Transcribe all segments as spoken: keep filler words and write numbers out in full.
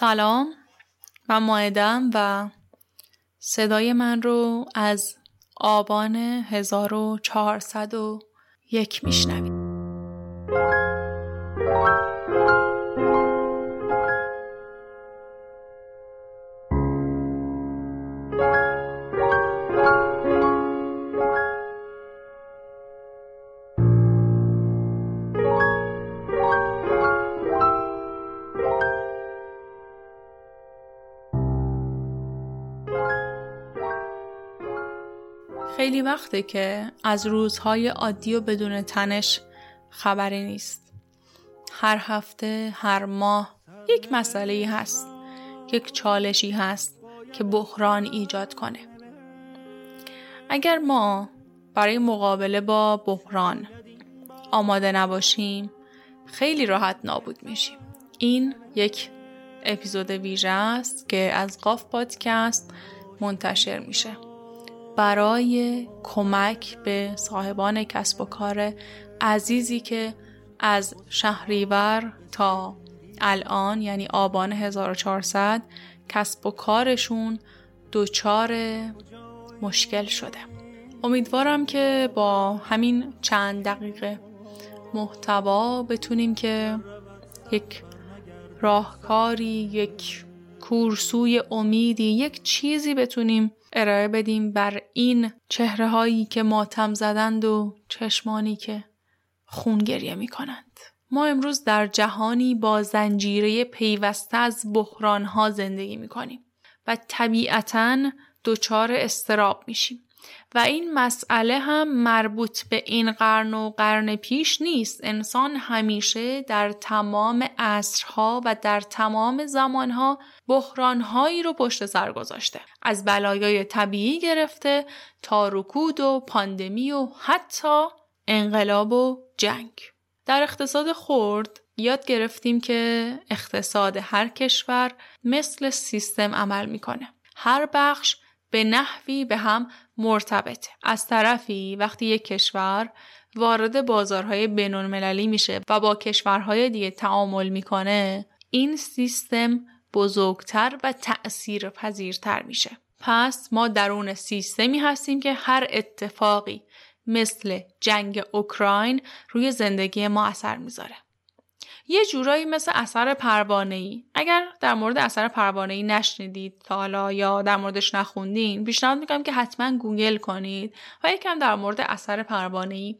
سلام، من مائده‌ام و صدای من رو از آبان هزار و چهارصد و یک میشنوید. خیلی وقته که از روزهای عادی و بدون تنش خبری نیست. هر هفته، هر ماه یک مسئله‌ای هست، یک چالشی هست که بحران ایجاد کنه. اگر ما برای مقابله با بحران آماده نباشیم، خیلی راحت نابود میشیم. این یک اپیزود ویژه است که از قاف پادکست منتشر میشه، برای کمک به صاحبان کسب و کار عزیزی که از شهریور تا الان، یعنی آبان هزار و چهارصد، کسب و کارشون دوچار مشکل شده. امیدوارم که با همین چند دقیقه محتوا بتونیم که یک راهکاری، یک کورسوی امیدی، یک چیزی بتونیم ارائه بدیم بر این چهره هایی که ماتم زدند و چشمانی که خون گریه می کنند. ما امروز در جهانی با زنجیره پیوسته از بحران ها زندگی می کنیم و طبیعتاً دچار اضطراب می شیم و این مسئله هم مربوط به این قرن و قرن پیش نیست. انسان همیشه در تمام عصرها و در تمام زمانها بحرانهایی رو پشت سر گذاشته، از بلایای طبیعی گرفته تا رکود و پاندمی و حتی انقلاب و جنگ. در اقتصاد خرد یاد گرفتیم که اقتصاد هر کشور مثل سیستم عمل میکنه، هر بخش به نحوی به هم مرتبطه. از طرفی وقتی یک کشور وارد بازارهای بین‌المللی میشه و با کشورهای دیگه تعامل میکنه، این سیستم بزرگتر و تأثیرپذیرتر میشه. پس ما درون سیستمی هستیم که هر اتفاقی مثل جنگ اوکراین روی زندگی ما اثر میذاره. یه جورایی مثل اثر پروانه‌ای. اگر در مورد اثر پروانه‌ای نشنیدید تا حالا یا در موردش نخوندین، پیشنهاد میکنم که حتما گوگل کنید و یکم در مورد اثر پروانه‌ای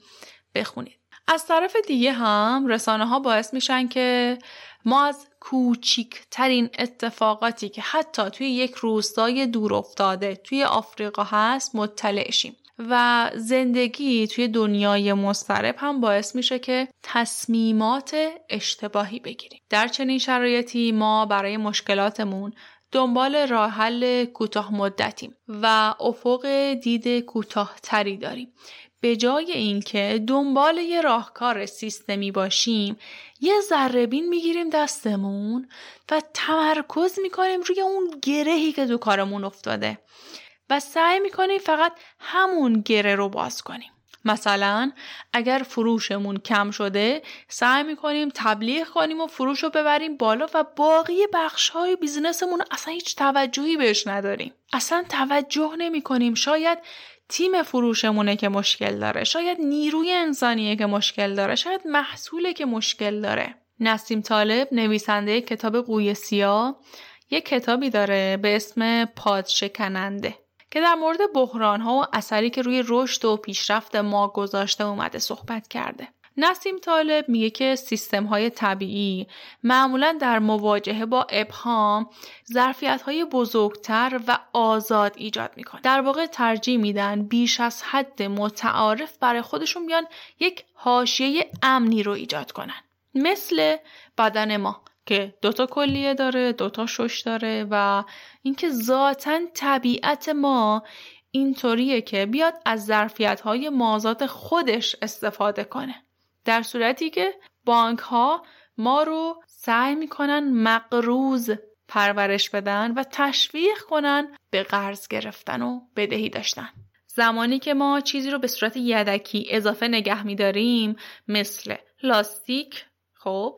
بخونید. از طرف دیگه هم رسانه‌ها باعث میشن که ما از کوچکترین اتفاقاتی که حتی توی یک روستای دور افتاده توی آفریقا هست مطلع شیم و زندگی توی دنیای مضطرب هم باعث میشه که تصمیمات اشتباهی بگیریم. در چنین شرایطی ما برای مشکلاتمون دنبال راه حل کوتاه مدتیم و افق دید کوتاه‌تری داریم. به جای اینکه دنبال یه راهکار سیستمی باشیم، یه ذره بین میگیریم دستمون و تمرکز میکنیم روی اون گرهی که تو کارمون افتاده و سعی میکنیم فقط همون گره رو باز کنیم. مثلا اگر فروشمون کم شده، سعی میکنیم تبلیغ کنیم و فروش رو ببریم بالا و باقی بخش‌های بیزنسمون اصلا هیچ توجهی بهش نداریم. اصلا توجه نمیکنیم. شاید تیم فروشمونه که مشکل داره، شاید نیروی انسانیه که مشکل داره، شاید محصوله که مشکل داره. نسیم طالب، نویسنده کتاب قوی سیاه، یک کتابی داره به اسم پادشکننده که در مورد بحران‌ها و اثری که روی رشد و پیشرفت ما گذاشته اومده صحبت کرده. نسیم طالب میگه که سیستم‌های طبیعی معمولاً در مواجهه با ابهام ظرفیت‌های بزرگتر و آزاد ایجاد می‌کنه. در واقع ترجیح میدن بیش از حد متعارف برای خودشون بیان یک حاشیه امنی رو ایجاد کنن. مثل بدن ما که دوتا کلیه داره، دوتا شش داره و اینکه ذاتاً طبیعت ما اینطوریه که بیاد از ظرفیت‌های مازاد خودش استفاده کنه. در صورتی که بانک‌ها ما رو سعی می‌کنن مقروض پرورش بدن و تشویق کنن به قرض گرفتن و بدهی داشتن. زمانی که ما چیزی رو به صورت یدکی اضافه نگه می‌داریم، مثل لاستیک، خب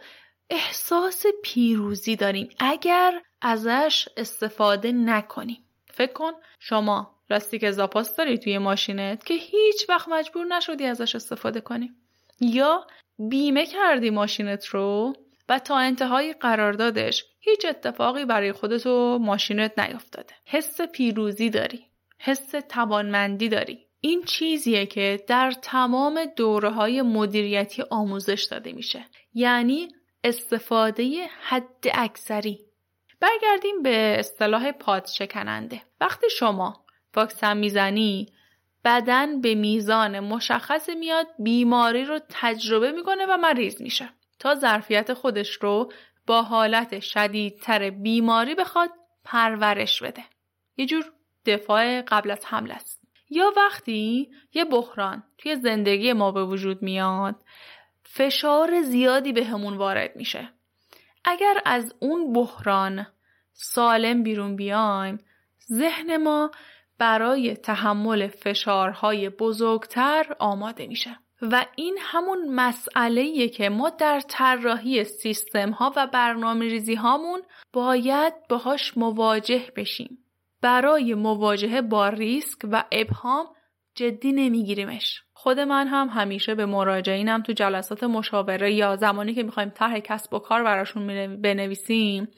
احساس پیروزی داریم اگر ازش استفاده نکنیم. فکر کن شما لاستیک اضافاست داری توی ماشینت که هیچ وقت مجبور نشدی ازش استفاده کنی، یا بیمه کردی ماشینت رو و تا انتهای قراردادش هیچ اتفاقی برای خودت و ماشینت نیفتاده. حس پیروزی داری، حس توانمندی داری. این چیزیه که در تمام دوره‌های مدیریتی آموزش داده میشه، یعنی استفاده حد اکثری. برگردیم به اصطلاح پاد شکننده. وقتی شما واکسن میزنی، بدن به میزان مشخص میاد بیماری رو تجربه میکنه و مریض میشه تا ظرفیت خودش رو با حالت شدیدتر بیماری بخواد پرورش بده. یه جور دفاع قبل از حمله است. یا وقتی یه بحران توی زندگی ما به وجود میاد، فشار زیادی به همون وارد میشه. اگر از اون بحران سالم بیرون بیایم، ذهن ما برای تحمل فشارهای بزرگتر آماده میشه و این همون مسئله‌ایه که ما در طراحی سیستم‌ها و برنامه‌ریزی‌هامون باید باهاش مواجه بشیم. برای مواجهه با ریسک و ابهام جدی نمیگیریمش. خود من هم همیشه به مراجعینم تو جلسات مشاوره یا زمانی که میخوایم طرح کسب و کار براشون بنویسیم،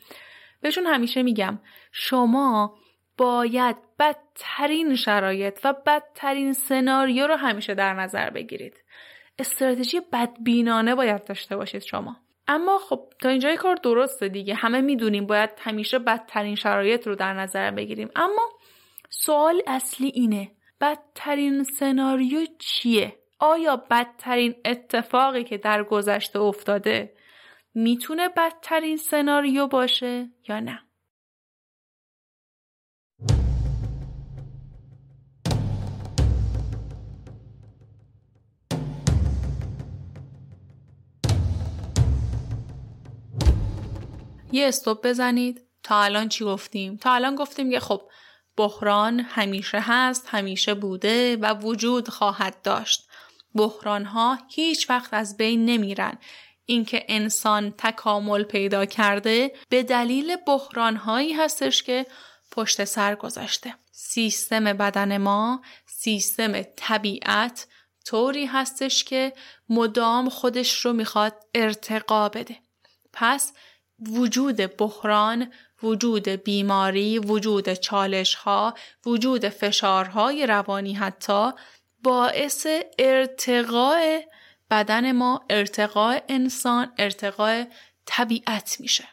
بهشون همیشه میگم شما باید بدترین شرایط و بدترین سناریو رو همیشه در نظر بگیرید. استراتژی بدبینانه باید داشته باشید شما. اما خب تا اینجای کار درسته دیگه، همه میدونیم باید همیشه بدترین شرایط رو در نظر بگیریم، اما سوال اصلی اینه بدترین سناریو چیه؟ آیا بدترین اتفاقی که در گذشته افتاده میتونه بدترین سناریو باشه یا نه؟ یه استوب بزنید. تا الان چی گفتیم؟ تا الان گفتیم که خب بحران همیشه هست، همیشه بوده و وجود خواهد داشت. بحران‌ها هیچ وقت از بین نمیرن. اینکه انسان تکامل پیدا کرده به دلیل بحران‌هایی هستش که پشت سر گذاشته. سیستم بدن ما، سیستم طبیعت طوری هستش که مدام خودش رو میخواد ارتقا بده. پس وجود بحران، وجود بیماری، وجود چالش‌ها، وجود فشارهای روانی حتی باعث ارتقاء بدن ما، ارتقاء انسان، ارتقاء طبیعت میشه.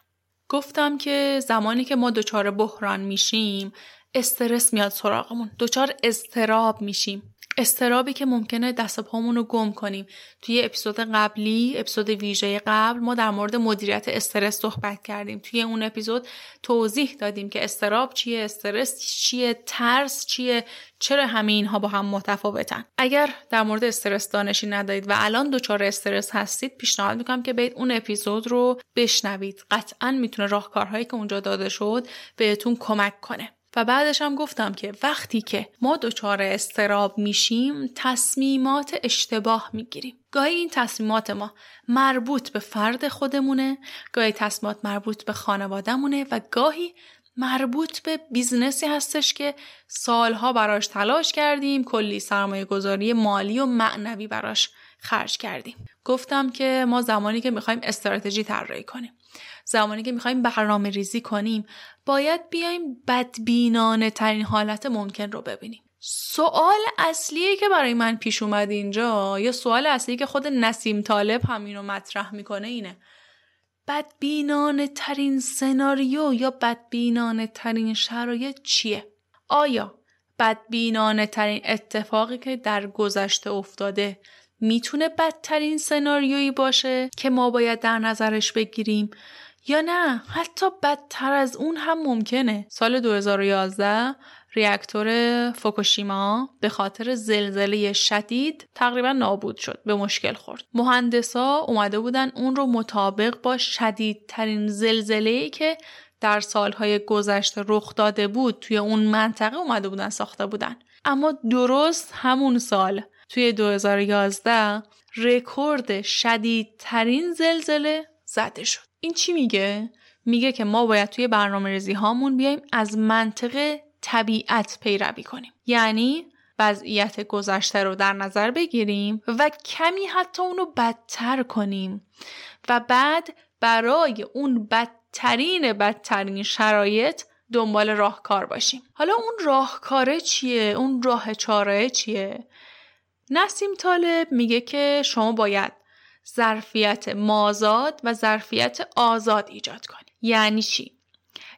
گفتم که زمانی که ما دچار بحران میشیم، استرس میاد سراغمون، دچار اضطراب میشیم. استرابی که ممکنه دست و پامون رو گم کنیم. توی اپیزود قبلی، اپیزود ویژه قبل، ما در مورد مدیریت استرس صحبت کردیم. توی اون اپیزود توضیح دادیم که استراب چیه، استرس چیه، ترس چیه، چرا همه اینها با هم متفاوتن. اگر در مورد استرس دانشی ندارید و الان دچار استرس هستید، پیشنهاد میکنم که برید اون اپیزود رو بشنوید. قطعاً میتونه راهکارهایی که اونجا داده شد بهتون کمک کنه. و بعدش هم گفتم که وقتی که ما دچار اضطراب میشیم، تصمیمات اشتباه میگیریم. گاهی این تصمیمات ما مربوط به فرد خودمونه، گاهی تصمیمات مربوط به خانواده‌مونه و گاهی مربوط به بیزنسی هستش که سالها براش تلاش کردیم، کلی سرمایه گذاری مالی و معنوی براش خرج کردیم. گفتم که ما زمانی که میخوایم استراتژی طراحی کنیم، زمانی که میخوایم برنامه ریزی کنیم، باید بیایم بدبینانه ترین حالت ممکن رو ببینیم. سوال اصلیه که برای من پیش اومد اینجا، یا سوال اصلی که خود نسیم طالب همین رو مطرح میکنه اینه: بدبینانه ترین سناریو یا بدبینانه ترین شرایط چیه؟ آیا بدبینانه ترین اتفاقی که در گذشته افتاده میتونه بدترین سناریویی باشه که ما باید در نظرش بگیریم یا نه؟ حتی بدتر از اون هم ممکنه. سال دو هزار و یازده ریاکتور فوکوشیما به خاطر زلزله شدید تقریبا نابود شد، به مشکل خورد. مهندسا اومده بودن اون رو مطابق با شدیدترین زلزله‌ای که در سالهای گذشته رخ داده بود توی اون منطقه اومده بودن ساخته بودن. اما درست همون سال توی دو هزار و یازده رکورد شدیدترین زلزله زده شد. این چی میگه؟ میگه که ما باید توی برنامه‌ریزی هامون بیایم از منطق طبیعت پیروی کنیم. یعنی وضعیت گذشته رو در نظر بگیریم و کمی حتی اونو بدتر کنیم و بعد برای اون بدترین بدترین شرایط دنبال راهکار باشیم. حالا اون راهکاره چیه؟ اون راه چاره چیه؟ نسیم طالب میگه که شما باید ظرفیت مازاد و ظرفیت آزاد ایجاد کنید. یعنی چی؟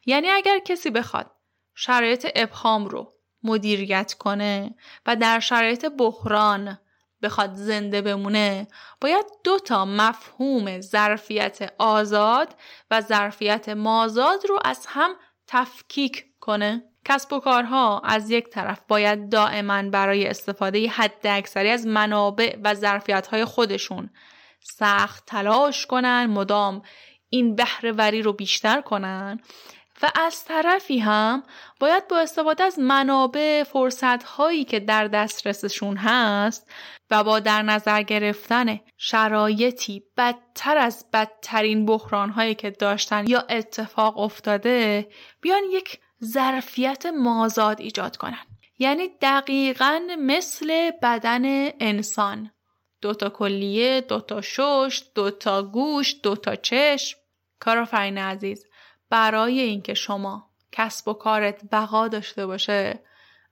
یعنی اگر کسی بخواد شرایط ابهام رو مدیریت کنه و در شرایط بحران بخواد زنده بمونه، باید دو تا مفهوم ظرفیت آزاد و ظرفیت مازاد رو از هم تفکیک کنه. کسب و کارها از یک طرف باید دائما برای استفاده حداکثری از منابع و ظرفیت‌های خودشون سخت تلاش کنن، مدام این بهره‌وری رو بیشتر کنن، و از طرفی هم باید با استفاده از منابع، فرصت‌هایی که در دسترسشون هست و با در نظر گرفتن شرایطی بدتر از بدترین بحران‌هایی که داشتن یا اتفاق افتاده، بیان یک ظرفیت مازاد ایجاد کنن. یعنی دقیقاً مثل بدن انسان، دوتا کلیه، دوتا شش، دوتا گوش، دوتا چشم. کارآفرین عزیز، برای اینکه شما کسب و کارت بقا داشته باشه،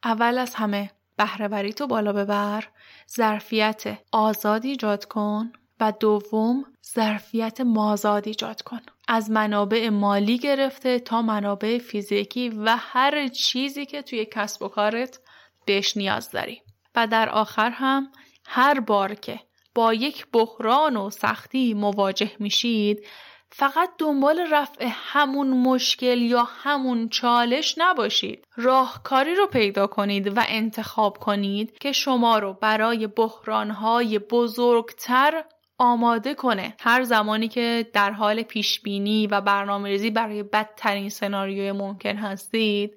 اول از همه بهره‌وری تو بالا ببر، ظرفیت آزاد ایجاد کن و دوم ظرفیت مازاد ایجاد کن. از منابع مالی گرفته تا منابع فیزیکی و هر چیزی که توی کسب و کارت بهش نیاز داری. و در آخر هم هر بار که با یک بحران و سختی مواجه میشید، فقط دنبال رفع همون مشکل یا همون چالش نباشید. راهکاری رو پیدا کنید و انتخاب کنید که شما رو برای بحران‌های بزرگتر آماده کنه. هر زمانی که در حال پیشبینی و برنامه‌ریزی برای بدترین سناریوی ممکن هستید،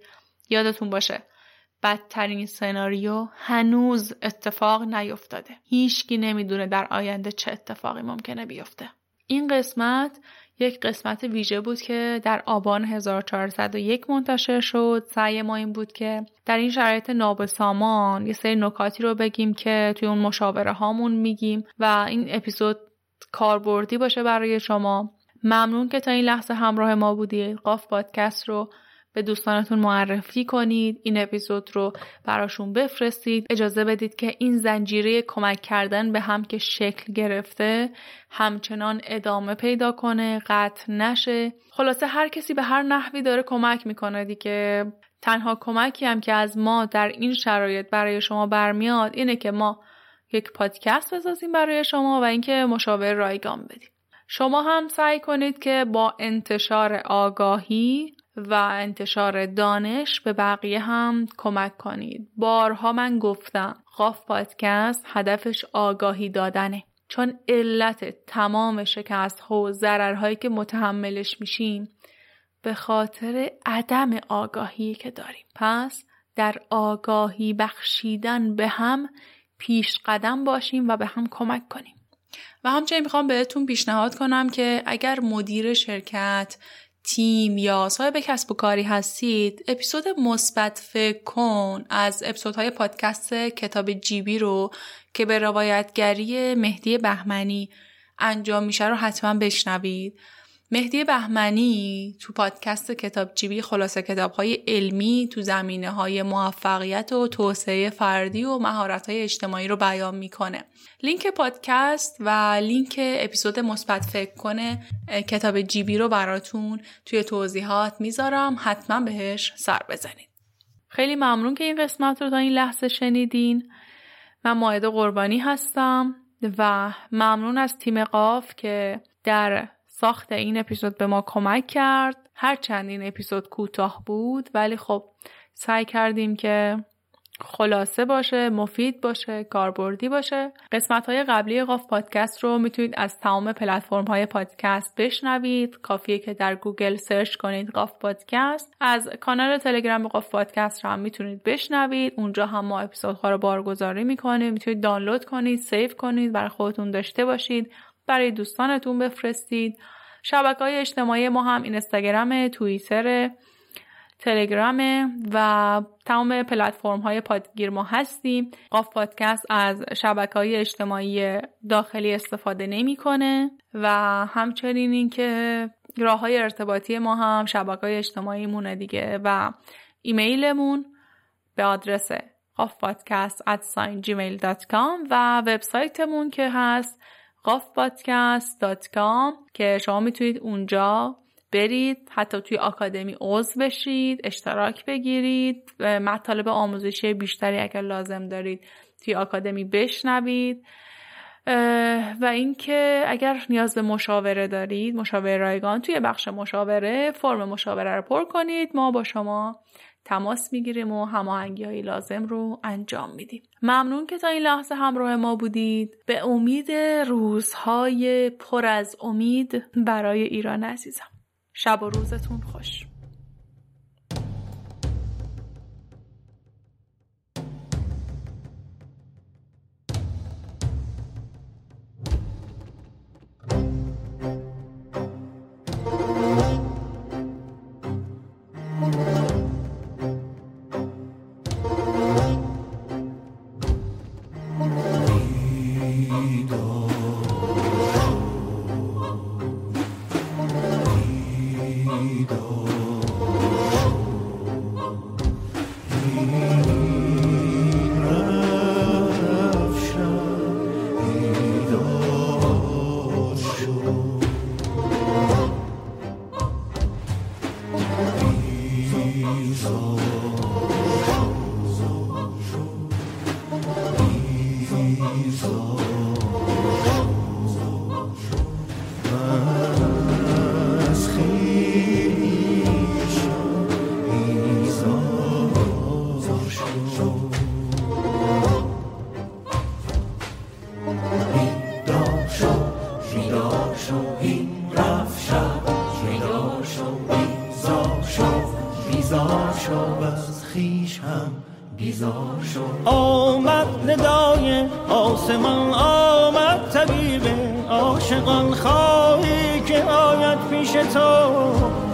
یادتون باشه بدترین سناریو هنوز اتفاق نیفتاده. هیچکی نمیدونه در آینده چه اتفاقی ممکنه بیفته. این قسمت یک قسمت ویژه بود که در آبان هزار و چهارصد و یک منتشر شد. سعی ما این بود که در این شرایط نابسامان یه سری نکاتی رو بگیم که توی اون مشاوره هامون میگیم و این اپیزود کاربردی باشه برای شما. ممنون که تا این لحظه همراه ما بودید. قاف پادکست رو به دوستانتون معرفی کنید، این اپیزود رو براشون بفرستید، اجازه بدید که این زنجیره کمک کردن به هم که شکل گرفته همچنان ادامه پیدا کنه، قطع نشه. خلاصه هر کسی به هر نحوی داره کمک میکنه دیگه. تنها کمکی هم که از ما در این شرایط برای شما برمیاد اینه که ما یک پادکست بسازیم برای شما و اینکه مشاوره رایگان بدیم. شما هم سعی کنید که با انتشار آگاهی و انتشار دانش به بقیه هم کمک کنید. بارها من گفتم قاف پادکست هدفش آگاهی دادنه، چون علت تمام شکست‌ها و ضررهایی که متحملش میشیم به خاطر عدم آگاهی که داریم. پس در آگاهی بخشیدن به هم پیش قدم باشیم و به هم کمک کنیم. و همچنین میخوام بهتون پیشنهاد کنم که اگر مدیر شرکت، تیم یا صاحب کسب و کاری هستید، اپیزود مثبت فکر کن از اپیزودهای پادکست کتاب جیبی رو که به روایتگری مهدی بهمنی انجام میشه رو حتما بشنوید. مهدی بهمنی تو پادکست کتاب جیبی خلاصه کتاب‌های علمی تو زمینه‌های موفقیت و توسعه فردی و مهارت‌های اجتماعی رو بیان می‌کنه. لینک پادکست و لینک اپیزود مثبت فکر کنه کتاب جیبی رو براتون توی توضیحات میذارم، حتما بهش سر بزنید. خیلی ممنون که این قسمت رو تا این لحظه شنیدین. من مائده قربانی هستم و ممنون از تیم قاف که در ساخت این اپیزود به ما کمک کرد. هرچند این اپیزود کوتاه بود، ولی خب سعی کردیم که خلاصه باشه، مفید باشه، کاربردی باشه. قسمت‌های قبلی قاف پادکست رو میتونید از تمام پلتفرم‌های پادکست بشنوید. کافیه که در گوگل سرچ کنید قاف پادکست. از کانال تلگرام قاف پادکست رو هم میتونید بشنوید. اونجا هم ما اپیزودها رو بارگذاری می‌کنیم. میتونید دانلود کنید، سیو کنید، برای خودتون داشته باشید، برای دوستانتون بفرستید. شبکه‌های اجتماعی ما هم اینستاگرام، توییتر، تلگرام و تمام پلتفرم‌های پادگیر ما هستیم. قاف پادکست از شبکه‌های اجتماعی داخلی استفاده نمی‌کنه و همچنین اینکه راه‌های ارتباطی ما هم شبکه‌های اجتماعی مونه دیگه و ایمیلمون به آدرس قاف پادکست ات جیمیل دات کام و وبسایتمون که هست قاف پادکست دات کام که شما میتونید اونجا برید، حتی توی آکادمی عضو بشید، اشتراک بگیرید، مطالب آموزشی بیشتری اگر لازم دارید توی آکادمی بشنوید و اینکه اگر نیاز به مشاوره دارید، مشاوره رایگان، توی بخش مشاوره فرم مشاوره رو پر کنید، ما با شما تماس میگیریم و هماهنگی‌های لازم رو انجام میدیم. ممنون که تا این لحظه همراه ما بودید. به امید روزهای پر از امید برای ایران عزیزم. شب و روزتون خوش.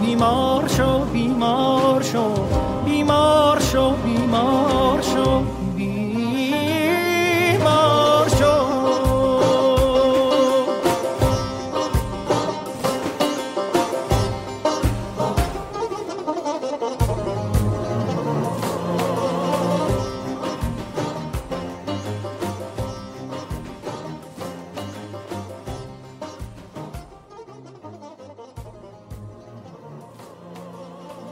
بیمار شو بیمار شو بیمار